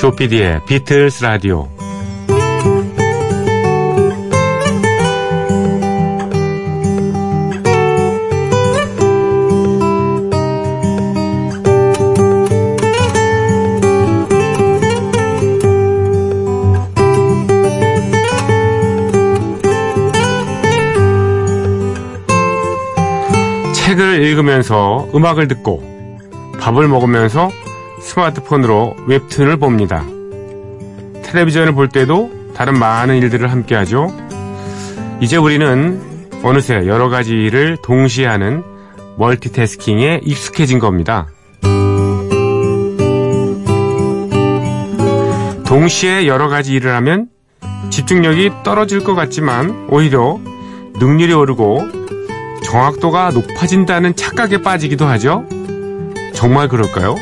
조피디의 비틀스 라디오. 책을 읽으면서 음악을 듣고 밥을 먹으면서 스마트폰으로 웹툰을 봅니다. 텔레비전을 볼 때도 다른 많은 일들을 함께 하죠. 이제 우리는 어느새 여러 가지 일을 동시에 하는 멀티태스킹에 익숙해진 겁니다. 동시에 여러 가지 일을 하면 집중력이 떨어질 것 같지만 오히려 능률이 오르고 정확도가 높아진다는 착각에 빠지기도 하죠. 정말 그럴까요?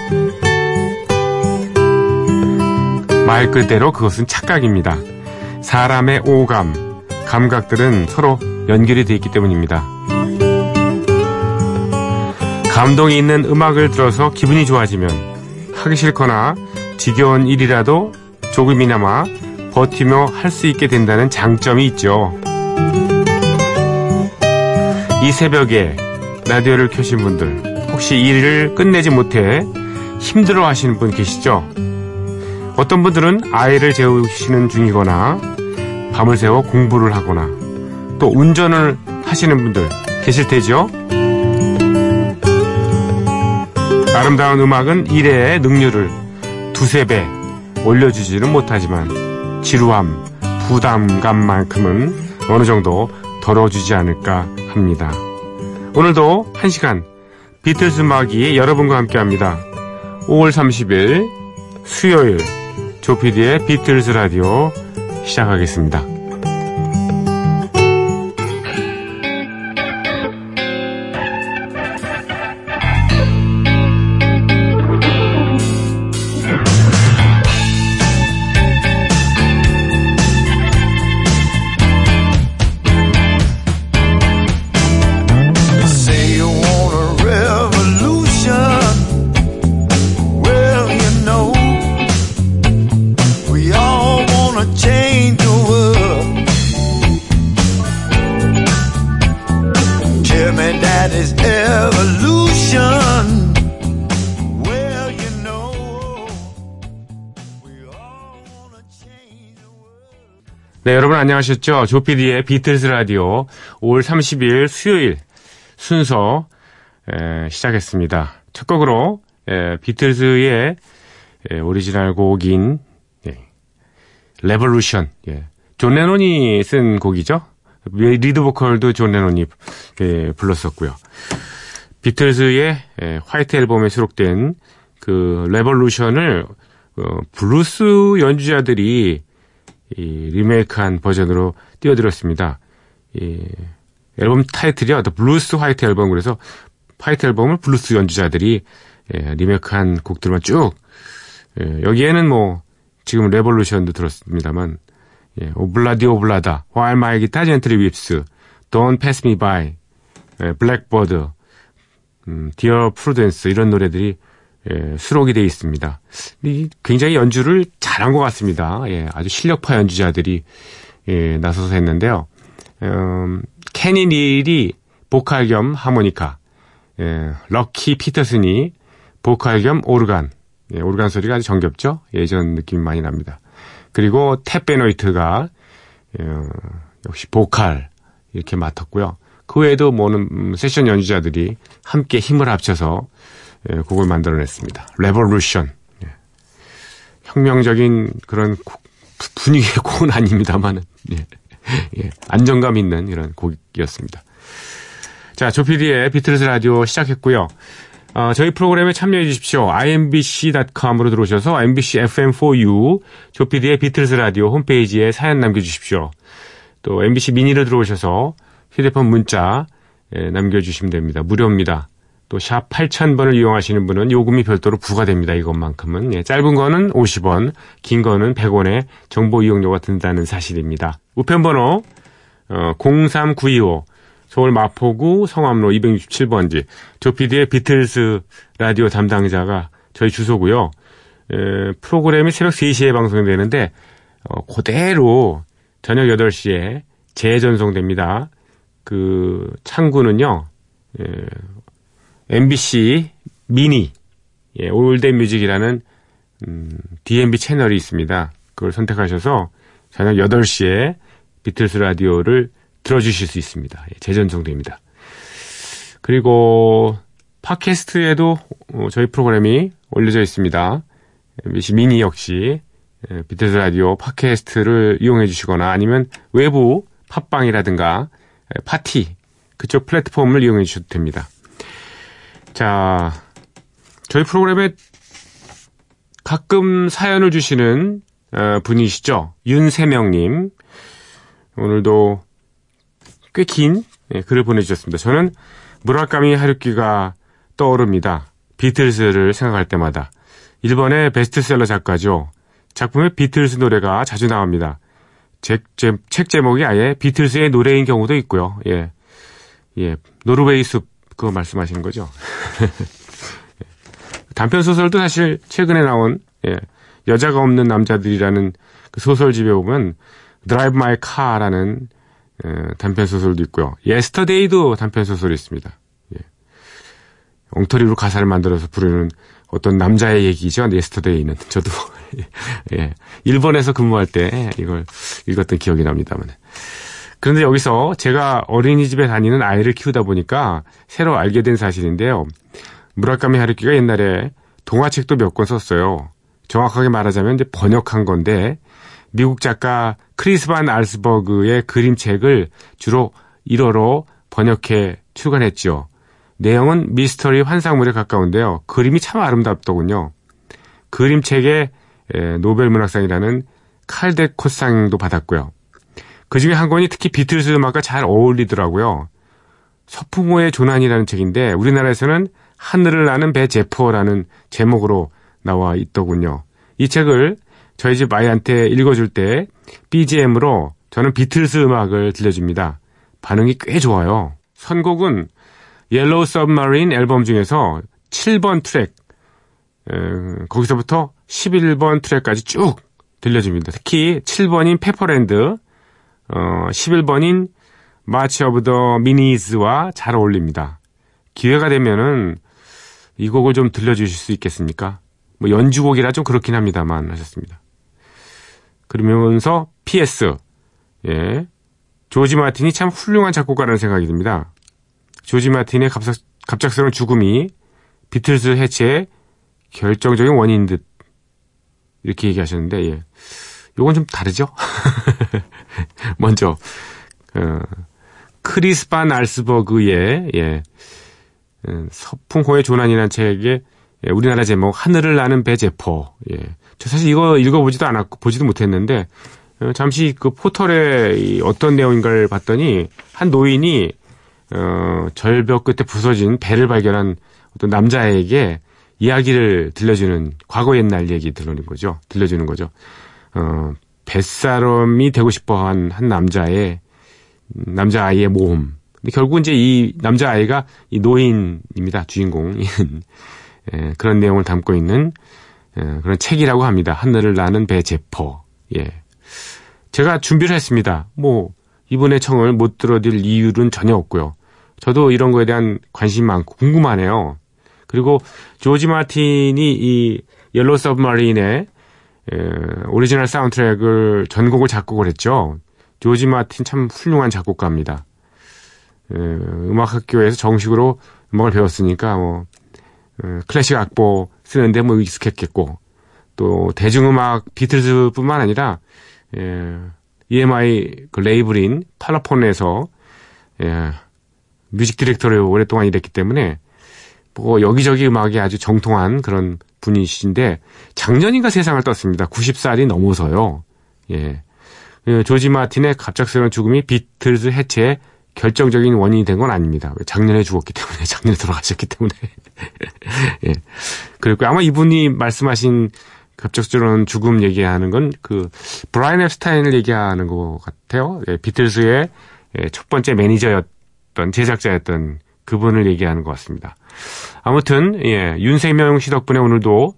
말 그대로 그것은 착각입니다. 사람의 오감, 감각들은 서로 연결이 되어 있기 때문입니다. 감동이 있는 음악을 들어서 기분이 좋아지면 하기 싫거나 지겨운 일이라도 조금이나마 버티며 할 수 있게 된다는 장점이 있죠. 이 새벽에 라디오를 켜신 분들, 혹시 일을 끝내지 못해 힘들어 하시는 분 계시죠? 어떤 분들은 아이를 재우시는 중이거나 밤을 새워 공부를 하거나 또 운전을 하시는 분들 계실 테죠. 아름다운 음악은 일의 능률을 두세 배 올려주지는 못하지만 지루함, 부담감만큼은 어느 정도 덜어주지 않을까 합니다. 오늘도 1시간 비틀스 음악이 여러분과 함께합니다. 5월 30일 수요일 조피디의 비틀즈 라디오 시작하겠습니다. 네, 여러분 안녕하셨죠? 조피디의 비틀스 라디오 5월 30일 수요일 순서 시작했습니다. 첫 곡으로 비틀스의 오리지널 곡인 레볼루션, 존 레논이 쓴 곡이죠. 리드 보컬도 존 레논이 불렀었고요. 비틀스의 화이트 앨범에 수록된 그 레볼루션을 블루스 연주자들이 이 리메이크한 버전으로 띄워드렸습니다. 이 앨범 타이틀이 어떤 블루스 화이트 앨범, 그래서 화이트 앨범을 블루스 연주자들이 리메이크한 곡들만 쭉, 여기에는 뭐 지금 레볼루션도 들었습니다만 오블라디 오블라다, While My Guitar Gently Weeps, Don't Pass Me By, 블랙버드, Dear Prudence 이런 노래들이 수록이 되어 있습니다. 굉장히 연주를 잘한 것 같습니다. 아주 실력파 연주자들이 나서서 했는데요. 케니 닐이 보컬 겸 하모니카, 럭키 피터슨이 보컬 겸 오르간, 오르간 소리가 아주 정겹죠. 예전 느낌이 많이 납니다. 그리고 탭 베너이트가 역시 보컬 이렇게 맡았고요. 그 외에도 모든 세션 연주자들이 함께 힘을 합쳐서 곡을 만들어냈습니다. 레볼루션. 혁명적인 그런 분위기의 곡은 아닙니다만 안정감 있는 이런 곡이었습니다. 자, 조피디의 비틀스 라디오 시작했고요. 저희 프로그램에 참여해 주십시오. imbc.com으로 들어오셔서 MBC FM4U 조피디의 비틀스 라디오 홈페이지에 사연 남겨주십시오. 또 MBC 미니로 들어오셔서 휴대폰 문자 남겨주시면 됩니다. 무료입니다. 또 샵 8000번을 이용하시는 분은 요금이 별도로 부과됩니다. 이것만큼은. 짧은 거는 50원, 긴 거는 100원의 정보 이용료가 든다는 사실입니다. 우편번호 03925 서울 마포구 성암로 267번지 조피디의 비틀스 라디오 담당자가 저희 주소고요. 프로그램이 새벽 3시에 방송되는데 그대로 저녁 8시에 재전송됩니다. 그 창구는요. MBC 미니 올댓 뮤직이라는 DMB 채널이 있습니다. 그걸 선택하셔서 저녁 8시에 비틀스 라디오를 들어주실 수 있습니다. 재전송됩니다. 그리고 팟캐스트에도 저희 프로그램이 올려져 있습니다. MBC 미니 역시 비틀스 라디오 팟캐스트를 이용해 주시거나 아니면 외부 팟빵이라든가 파티 그쪽 플랫폼을 이용해 주셔도 됩니다. 자, 저희 프로그램에 가끔 사연을 주시는 분이시죠. 윤세명님. 오늘도 꽤 긴 글을 보내주셨습니다. 저는 무라카미 하루키가 떠오릅니다. 비틀스를 생각할 때마다. 일본의 베스트셀러 작가죠. 작품에 비틀스 노래가 자주 나옵니다. 책 제목이 아예 비틀스의 노래인 경우도 있고요. 예, 노르웨이 숲 그거 말씀하시는 거죠. 단편 소설도 사실 최근에 나온 여자가 없는 남자들이라는 그 소설집에 보면 드라이브 마이 카라는 단편 소설도 있고요. 예스터데이도 단편 소설이 있습니다. 예. 엉터리로 가사를 만들어서 부르는 어떤 남자의 얘기죠. 예스터데이는 저도 예. 일본에서 근무할 때 이걸 읽었던 기억이 납니다만. 그런데 여기서 제가 어린이집에 다니는 아이를 키우다 보니까 새로 알게 된 사실인데요. 무라카미 하루키가 옛날에 동화책도 몇 권 썼어요. 정확하게 말하자면 이제 번역한 건데 미국 작가 크리스반 알스버그의 그림책을 주로 1어로 번역해 출간했죠. 내용은 미스터리 환상물에 가까운데요. 그림이 참 아름답더군요. 그림책에 노벨문학상이라는 칼데콧상도 받았고요. 그중에 한 권이 특히 비틀스 음악과 잘 어울리더라고요. 서풍호의 조난이라는 책인데 우리나라에서는 하늘을 나는 배 제퍼라는 제목으로 나와 있더군요. 이 책을 저희 집 아이한테 읽어줄 때 BGM으로 저는 비틀스 음악을 들려줍니다. 반응이 꽤 좋아요. 선곡은 Yellow Submarine 앨범 중에서 7번 트랙, 거기서부터 11번 트랙까지 쭉 들려줍니다. 특히 7번인 페퍼랜드, 11번인 March of the Minis와 잘 어울립니다. 기회가 되면은 이 곡을 좀 들려주실 수 있겠습니까? 뭐 연주곡이라 좀 그렇긴 합니다만 하셨습니다. 그러면서 PS 예 조지 마틴이 참 훌륭한 작곡가라는 생각이 듭니다. 조지 마틴의 갑작스러운 죽음이 비틀스 해체의 결정적인 원인인 듯 이렇게 얘기하셨는데 예 요건 좀 다르죠? 먼저 크리스반 알스버그의 서풍호의 조난이라는 책에 우리나라 제목 하늘을 나는 배 제퍼. 예. 저 사실 이거 읽어보지도 않았고 보지도 못했는데 잠시 그 포털에 어떤 내용인가를 봤더니 한 노인이 절벽 끝에 부서진 배를 발견한 어떤 남자에게 이야기를 들려주는 과거 옛날 얘기 들려주는 거죠. 뱃사람이 되고 싶어한 한 남자아이의 모험. 근데 결국 이제 이 남자아이가 이 노인입니다. 주인공인. 예, 그런 내용을 담고 있는 그런 책이라고 합니다. 하늘을 나는 배 제퍼. 예, 제가 준비를 했습니다. 뭐 이분의 청을 못 들어드릴 이유는 전혀 없고요. 저도 이런 거에 대한 관심이 많고 궁금하네요. 그리고 조지 마틴이 이 옐로우 서브마린의 오리지널 사운드트랙을 전곡을 작곡을 했죠. 조지 마틴 참 훌륭한 작곡가입니다. 음악학교에서 정식으로 음악을 배웠으니까 뭐 클래식 악보 쓰는데 뭐 익숙했겠고 또 대중음악 비틀스뿐만 아니라 EMI 그 레이블인 팔라폰에서 뮤직 디렉터를 오랫동안 일했기 때문에 뭐 여기저기 음악이 아주 정통한 그런 분이신데 작년인가 세상을 떴습니다. 90살이 넘어서요. 예, 조지 마틴의 갑작스러운 죽음이 비틀스 해체의 결정적인 원인이 된 건 아닙니다. 작년에 죽었기 때문에, 작년에 돌아가셨기 때문에. 예. 그리고 아마 이분이 말씀하신 갑작스러운 죽음 얘기하는 건 브라이언 엡스타인을 얘기하는 것 같아요. 예, 비틀스의 첫 번째 매니저였던, 제작자였던 그분을 얘기하는 것 같습니다. 아무튼, 윤세명 씨 덕분에 오늘도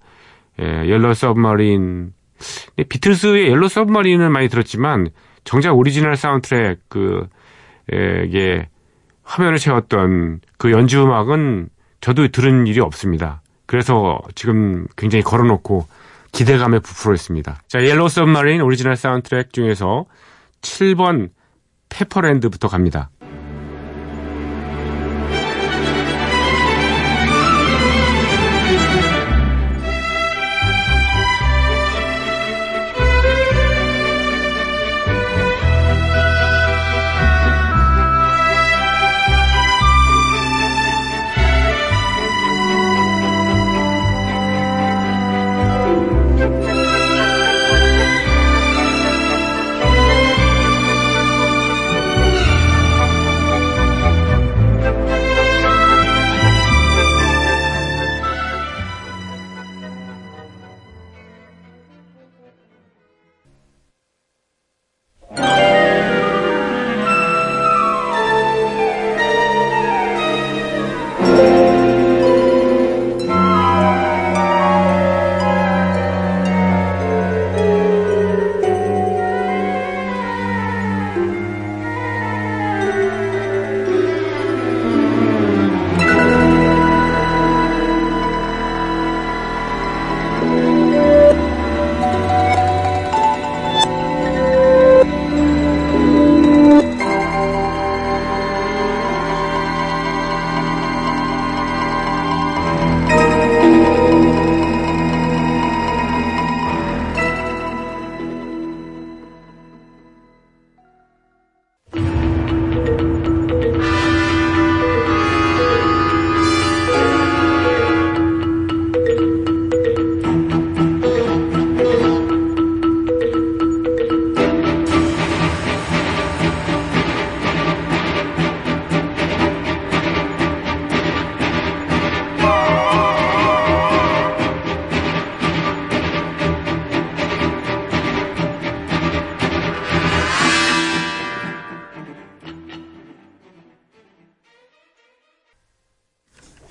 옐로우 서브마린. 비틀스의 옐로우 서브마린은 많이 들었지만 정작 오리지널 사운드트랙 그게 화면을 채웠던 그 연주 음악은 저도 들은 일이 없습니다. 그래서 지금 굉장히 걸어놓고 기대감에 부풀어 있습니다. 자, 옐로우 서브마린 오리지널 사운드트랙 중에서 7번 페퍼랜드부터 갑니다.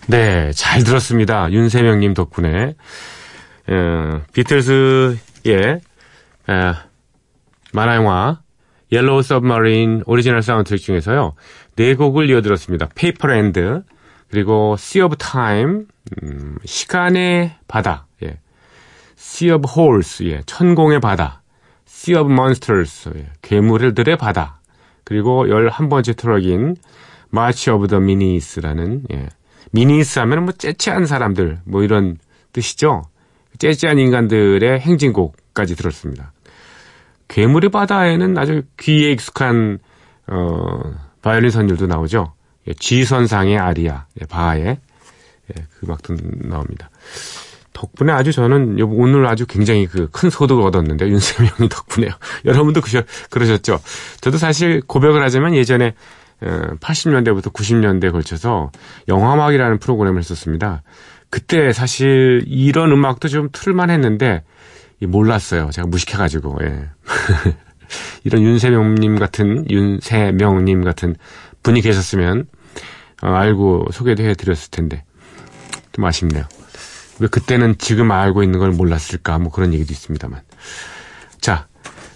네, 잘 들었습니다. 윤세명님 덕분에 비틀스의 만화영화 옐로우 서브마린 오리지널 사운드트랙 중에서요 4곡을 이어들었습니다. 페이퍼랜드, 그리고 Sea of Time, 시간의 바다, Sea of Holes, 천공의 바다, Sea of Monsters, 괴물들의 바다, 그리고 11번째 트랙인 March of the Minis라는 미니스 하면 째째한 사람들, 이런 뜻이죠. 째째한 인간들의 행진곡까지 들었습니다. 괴물의 바다에는 아주 귀에 익숙한, 바이올린 선율도 나오죠. G선상의 아리아, 바하의, 그 음악도 나옵니다. 덕분에 아주 저는 오늘 아주 굉장히 큰 소득을 얻었는데, 윤세명이 덕분에요. 여러분도 그러셨죠. 저도 사실 고백을 하자면 예전에 80년대부터 90년대에 걸쳐서 영화음악이라는 프로그램을 했었습니다. 그때 사실 이런 음악도 좀 틀만 했는데 몰랐어요. 제가 무식해가지고. 이런 윤세명님 같은 분이 계셨으면 알고 소개도 해드렸을 텐데 좀 아쉽네요. 왜 그때는 지금 알고 있는 걸 몰랐을까? 그런 얘기도 있습니다만. 자.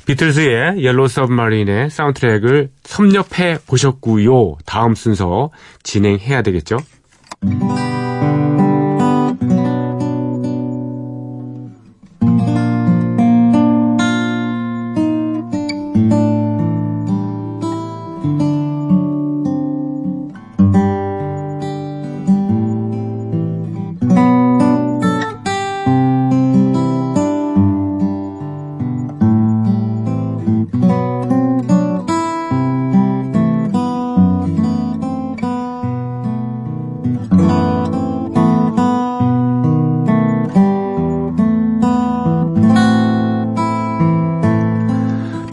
비틀스의 옐로우 서브마린의 사운드트랙을 섭렵해 보셨고요. 다음 순서 진행해야 되겠죠?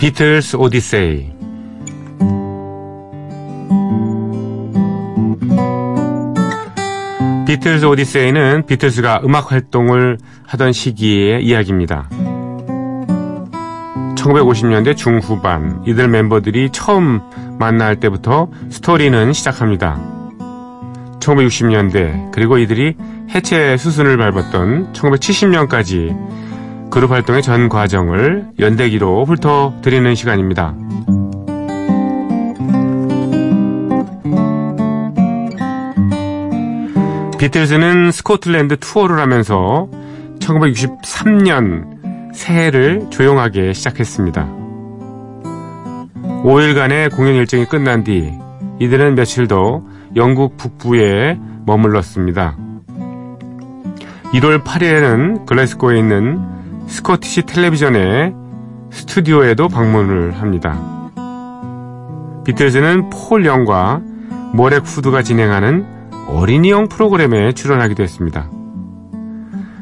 비틀스 오디세이. 비틀스 오디세이는 비틀스가 음악 활동을 하던 시기의 이야기입니다. 1950년대 중후반 이들 멤버들이 처음 만날 때부터 스토리는 시작합니다. 1960년대 그리고 이들이 해체 수순을 밟았던 1970년까지 그룹 활동의 전 과정을 연대기로 훑어드리는 시간입니다. 비틀즈는 스코틀랜드 투어를 하면서 1963년 새해를 조용하게 시작했습니다. 5일간의 공연 일정이 끝난 뒤 이들은 며칠 더 영국 북부에 머물렀습니다. 1월 8일에는 글래스고에 있는 스코티시 텔레비전의 스튜디오에도 방문을 합니다. 비틀즈는 폴 영과 모렉 후드가 진행하는 어린이용 프로그램에 출연하기도 했습니다.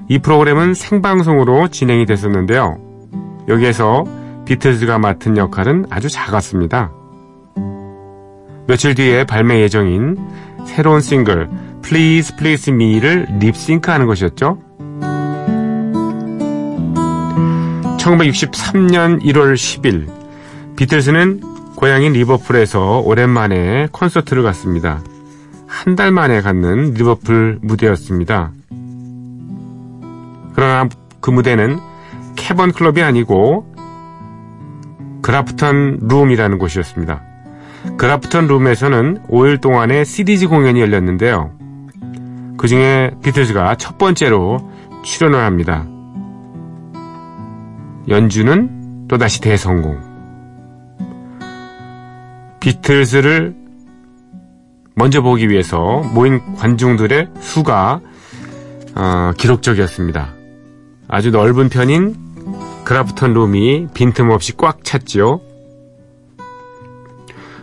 이 프로그램은 생방송으로 진행이 됐었는데요. 여기에서 비틀즈가 맡은 역할은 아주 작았습니다. 며칠 뒤에 발매 예정인 새로운 싱글 Please Please Me를 립싱크하는 것이었죠. 1963년 1월 10일 비틀즈는 고향인 리버풀에서 오랜만에 콘서트를 갔습니다. 한 달 만에 갖는 리버풀 무대였습니다. 그러나 그 무대는 캐번 클럽이 아니고 그라프턴 룸이라는 곳이었습니다. 그라프턴 룸에서는 5일 동안의 시리즈 공연이 열렸는데요. 그 중에 비틀즈가 첫 번째로 출연을 합니다. 연주는 또다시 대성공. 비틀즈를 먼저 보기 위해서 모인 관중들의 수가 기록적이었습니다. 아주 넓은 편인 그라프턴 룸이 빈틈없이 꽉 찼지요.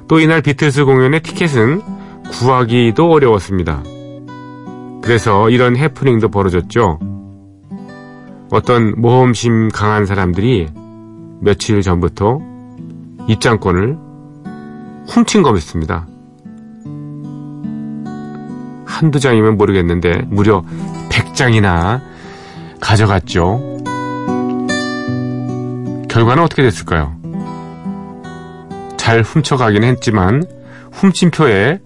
또 이날 비틀스 공연의 티켓은 구하기도 어려웠습니다. 그래서 이런 해프닝도 벌어졌죠. 어떤 모험심 강한 사람들이 며칠 전부터 입장권을 훔친 거였습니다. 한두 장이면 모르겠는데 무려 100장이나 가져갔죠. 결과는 어떻게 됐을까요? 잘 훔쳐가긴 했지만 훔친 표에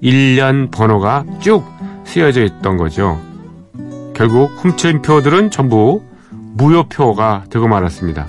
1년 번호가 쭉 쓰여져 있던 거죠. 결국 훔친 표들은 전부 무효표가 되고 말았습니다.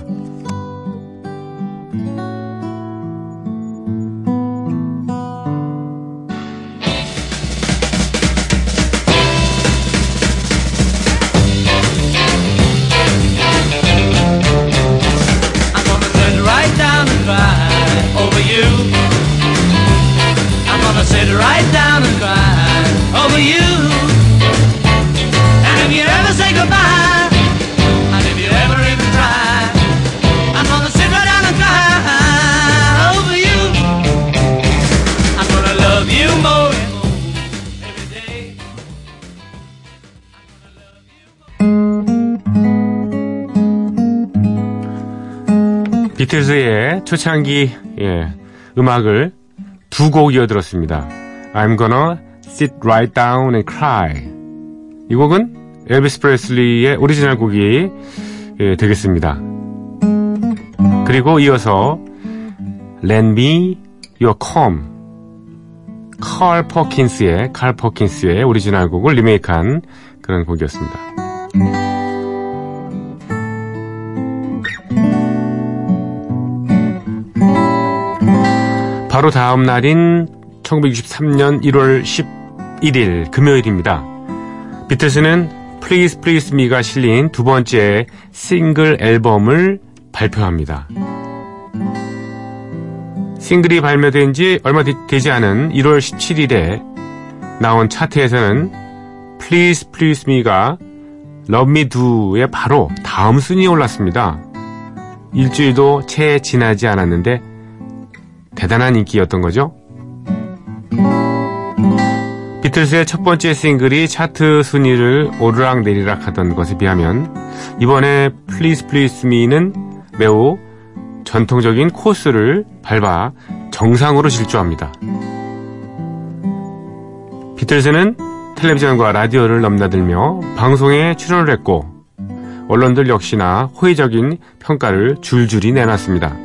비틀즈의 초창기 음악을 두 곡 이어들었습니다. I'm gonna sit right down and cry. 이 곡은 엘비스 프레슬리의 오리지널 곡이 되겠습니다. 그리고 이어서 Lend me your comb. 칼 퍼킨스의 오리지널 곡을 리메이크한 그런 곡이었습니다. 바로 다음 날인 1963년 1월 11일 금요일입니다. 비틀스는 Please Please Me가 실린 두 번째 싱글 앨범을 발표합니다. 싱글이 발매된 지 얼마 되지 않은 1월 17일에 나온 차트에서는 Please Please Me가 Love Me Do의 바로 다음 순위에 올랐습니다. 일주일도 채 지나지 않았는데 대단한 인기였던 거죠. 비틀스의 첫 번째 싱글이 차트 순위를 오르락내리락 하던 것에 비하면 이번에 Please Please Me는 매우 전통적인 코스를 밟아 정상으로 질주합니다. 비틀스는 텔레비전과 라디오를 넘나들며 방송에 출연을 했고 언론들 역시나 호의적인 평가를 줄줄이 내놨습니다.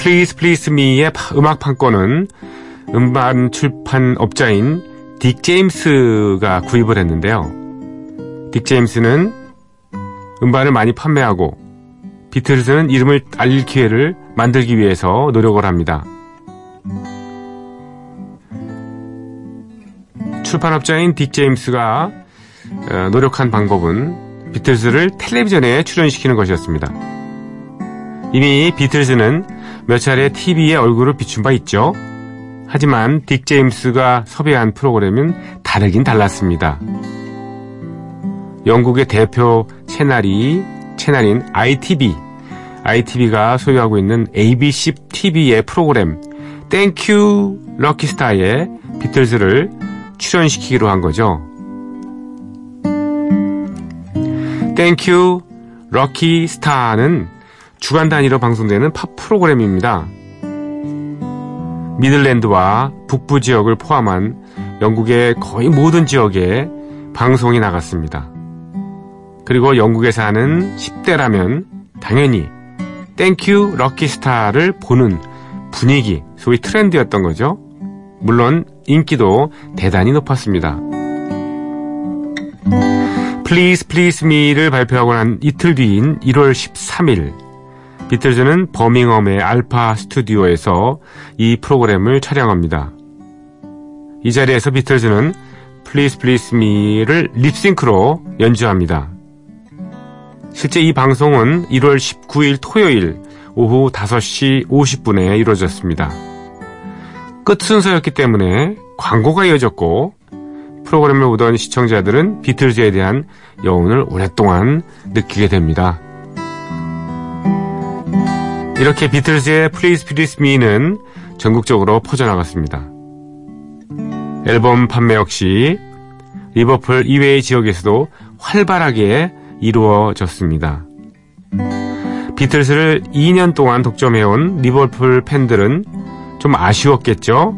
Please Please Me의 음악 판권은 음반 출판 업자인 딕 제임스가 구입을 했는데요. 딕 제임스는 음반을 많이 판매하고 비틀스는 이름을 알릴 기회를 만들기 위해서 노력을 합니다. 출판업자인 딕 제임스가 노력한 방법은 비틀스를 텔레비전에 출연시키는 것이었습니다. 이미 비틀스는 몇 차례 TV에 얼굴을 비춘 바 있죠. 하지만 딕 제임스가 섭외한 프로그램은 다르긴 달랐습니다. 영국의 대표 채널인 ITV가 소유하고 있는 ABC TV의 프로그램 땡큐 럭키스타에 비틀스를 출연시키기로 한 거죠. 땡큐 럭키스타는 주간 단위로 방송되는 팝 프로그램입니다. 미들랜드와 북부 지역을 포함한 영국의 거의 모든 지역에 방송이 나갔습니다. 그리고 영국에 사는 10대라면 당연히 땡큐 럭키스타를 보는 분위기, 소위 트렌드였던 거죠. 물론 인기도 대단히 높았습니다. Please Please Me를 발표하고 난 이틀 뒤인 1월 13일 비틀즈는 버밍엄의 알파 스튜디오에서 이 프로그램을 촬영합니다. 이 자리에서 비틀즈는 Please Please Me를 립싱크로 연주합니다. 실제 이 방송은 1월 19일 토요일 오후 5시 50분에 이루어졌습니다. 끝 순서였기 때문에 광고가 이어졌고 프로그램을 보던 시청자들은 비틀즈에 대한 여운을 오랫동안 느끼게 됩니다. 이렇게 비틀즈의 Please Please Me는 전국적으로 퍼져나갔습니다. 앨범 판매 역시 리버풀 이외의 지역에서도 활발하게 이루어졌습니다. 비틀스를 2년 동안 독점해온 리버풀 팬들은 좀 아쉬웠겠죠?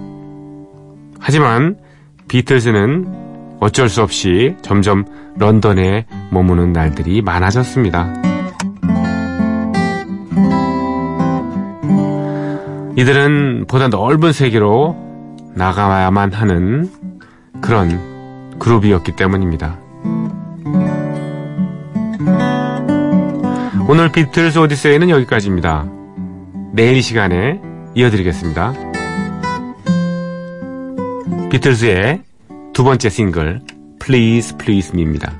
하지만 비틀스는 어쩔 수 없이 점점 런던에 머무는 날들이 많아졌습니다. 이들은 보다 넓은 세계로 나가야만 하는 그런 그룹이었기 때문입니다. 오늘 비틀스 오디세이는 여기까지입니다. 내일 이 시간에 이어드리겠습니다. 비틀스의 두 번째 싱글 Please Please Me입니다.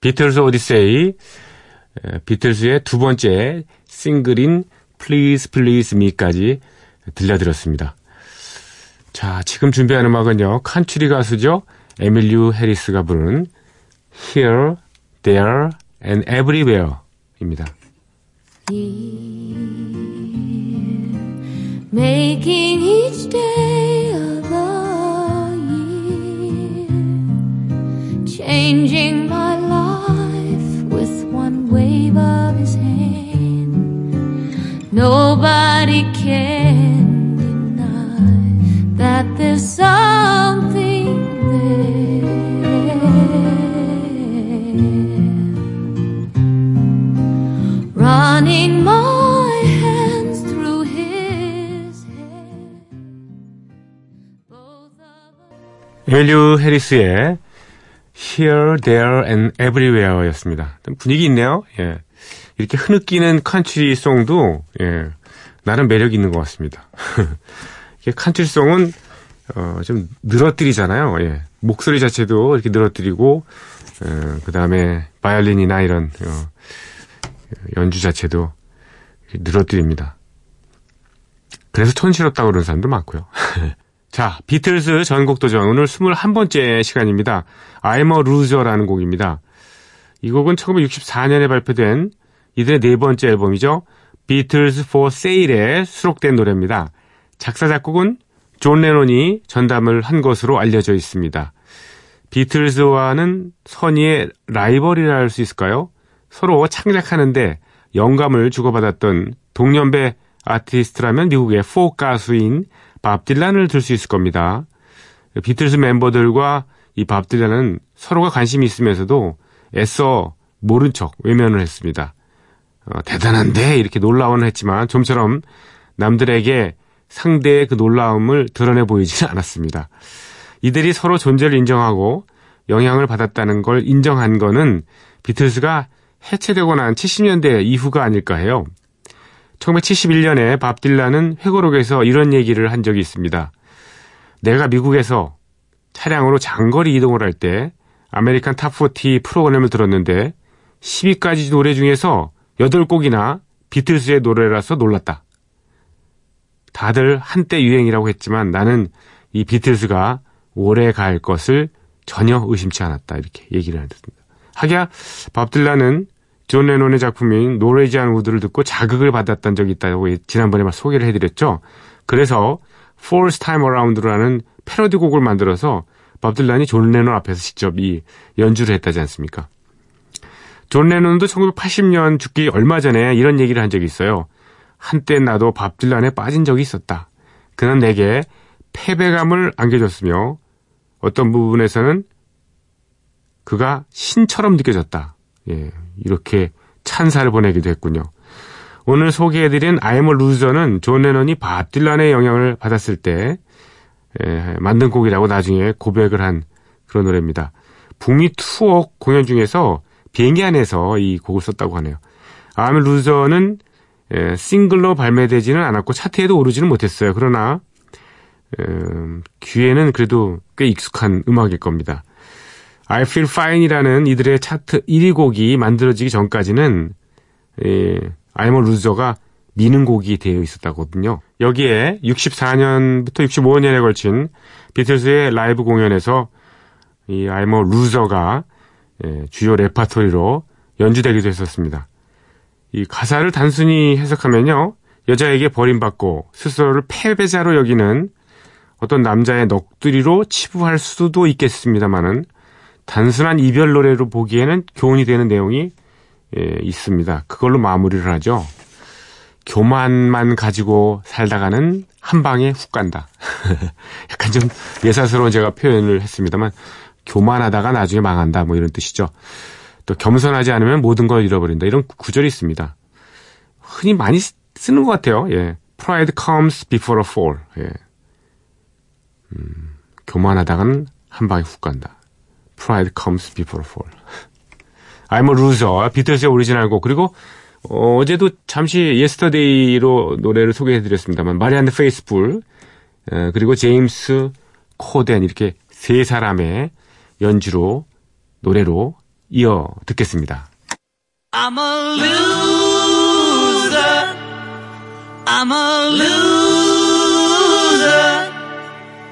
비틀스 오디세이, 비틀스의 두 번째 싱글인 Please Please Me까지 들려드렸습니다. 자, 지금 준비한 음악은요. 칸트리 가수죠. 에밀류 해리스가 부르는 Here, There and Everywhere입니다. Making each day of the year Changing my life wave of his hand Nobody can deny that there's something there Running my hands through his head 에밀류 해리스의 Here, There, and Everywhere 였습니다. 분위기 있네요. 예. 이렇게 흐느끼는 칸트리송도, 예, 나름 매력이 있는 것 같습니다. 이게 칸트리송은, 좀 늘어뜨리잖아요. 예. 목소리 자체도 이렇게 늘어뜨리고, 그 다음에 바이올린이나 이런, 연주 자체도 늘어뜨립니다. 그래서 촌스럽다고 그러는 사람도 많고요. 자, 비틀스 전곡도전 오늘 21번째 시간입니다. I'm a Loser라는 곡입니다. 이 곡은 1964년에 발표된 이들의 네 번째 앨범이죠. 비틀스 for Sale에 수록된 노래입니다. 작사 작곡은 존 레논이 전담을 한 것으로 알려져 있습니다. 비틀스와는 선의의 라이벌이라 할 수 있을까요? 서로 창작하는데 영감을 주고받았던 동년배 아티스트라면 미국의 포크 가수인 밥 딜란을 들 수 있을 겁니다. 비틀스 멤버들과 이 밥 딜란은 서로가 관심이 있으면서도 애써 모른 척 외면을 했습니다. 대단한데 이렇게 놀라워는 했지만 좀처럼 남들에게 상대의 그 놀라움을 드러내 보이지는 않았습니다. 이들이 서로 존재를 인정하고 영향을 받았다는 걸 인정한 거는 비틀스가 해체되고 난 70년대 이후가 아닐까 해요. 1971년에 밥 딜란은 회고록에서 이런 얘기를 한 적이 있습니다. 내가 미국에서 차량으로 장거리 이동을 할 때 아메리칸 탑40 프로그램을 들었는데 10위까지 노래 중에서 8곡이나 비틀스의 노래라서 놀랐다. 다들 한때 유행이라고 했지만 나는 이 비틀스가 오래 갈 것을 전혀 의심치 않았다. 이렇게 얘기를 했습니다. 하기야 밥 딜란은 존 레논의 작품인 노르웨지안 우드를 듣고 자극을 받았던 적이 있다고 지난번에 소개를 해드렸죠. 그래서 Fourth Time Around라는 패러디 곡을 만들어서 밥 딜란이 존 레논 앞에서 직접 이 연주를 했다지 않습니까? 존 레논도 1980년 죽기 얼마 전에 이런 얘기를 한 적이 있어요. 한때 나도 밥 딜란에 빠진 적이 있었다. 그는 내게 패배감을 안겨줬으며 어떤 부분에서는 그가 신처럼 느껴졌다. 예, 이렇게 찬사를 보내기도 했군요. 오늘 소개해드린 I'm a Loser는 존 레논이 밥 딜란의 영향을 받았을 때 만든 곡이라고 나중에 고백을 한 그런 노래입니다. 북미 투어 공연 중에서 비행기 안에서 이 곡을 썼다고 하네요. I'm a Loser는 싱글로 발매되지는 않았고 차트에도 오르지는 못했어요. 그러나 귀에는 그래도 꽤 익숙한 음악일 겁니다. I Feel Fine이라는 이들의 차트 1위 곡이 만들어지기 전까지는 I'm a Loser가 미는 곡이 되어 있었다거든요. 여기에 64년부터 65년에 걸친 비틀스의 라이브 공연에서 이 I'm a Loser가 주요 레파토리로 연주되기도 했었습니다. 이 가사를 단순히 해석하면요, 여자에게 버림받고 스스로를 패배자로 여기는 어떤 남자의 넋두리로 치부할 수도 있겠습니다만은 단순한 이별 노래로 보기에는 교훈이 되는 내용이 있습니다. 그걸로 마무리를 하죠. 교만만 가지고 살다가는 한 방에 훅 간다. 약간 좀 예사스러운 제가 표현을 했습니다만 교만하다가 나중에 망한다 뭐 이런 뜻이죠. 또 겸손하지 않으면 모든 걸 잃어버린다 이런 구절이 있습니다. 흔히 많이 쓰는 것 같아요. 예. Pride comes before a fall. 예. 교만하다가는 한 방에 훅 간다. Pride comes before a fall. I'm a loser. 비틀스의 오리지널 곡. 그리고 어제도 잠시 Yesterday로 노래를 소개해드렸습니다만 마리안 페이스풀 그리고 제임스 코덴 이렇게 세 사람의 연주로 노래로 이어 듣겠습니다. I'm a loser. I'm a loser.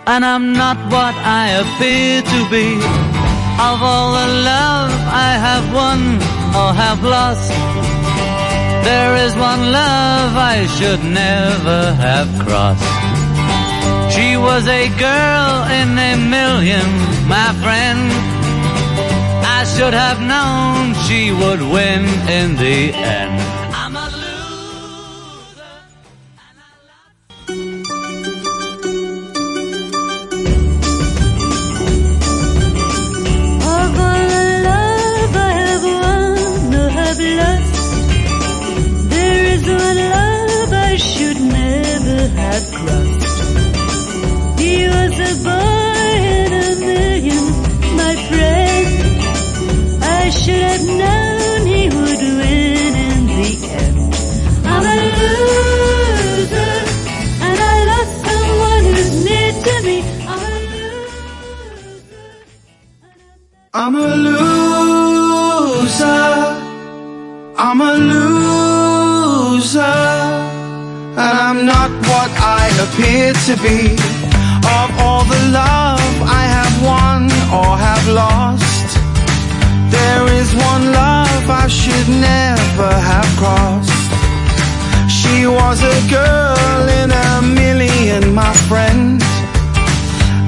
And I'm not what I appear to be. Of all the love I have won or have lost, there is one love I should never have crossed. She was a girl in a million, my friend. I should have known she would win in the end. I'm a loser and I I'm a loser, I'm a loser, and I'm not what I appear to be. Of all the love I have won or have lost, there is one love path I should never have crossed. She was a girl in a million, my friend.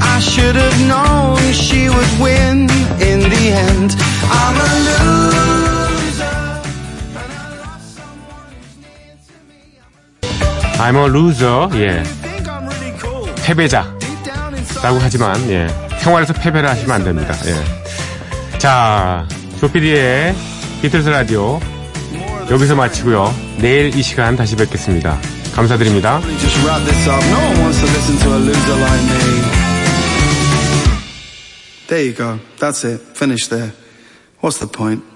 I should have known she would win in the end. I'm a loser and I lost someone who's near to me. I'm a loser. 예. 패배자라고 하지만 예. 생활에서 패배를 하시면 안 됩니다. 예. 자, 조피디의 비틀스 라디오 여기서 마치고요. 내일 이 시간 다시 뵙겠습니다. 감사드립니다. There you go. That's it. Finish there. What's the point?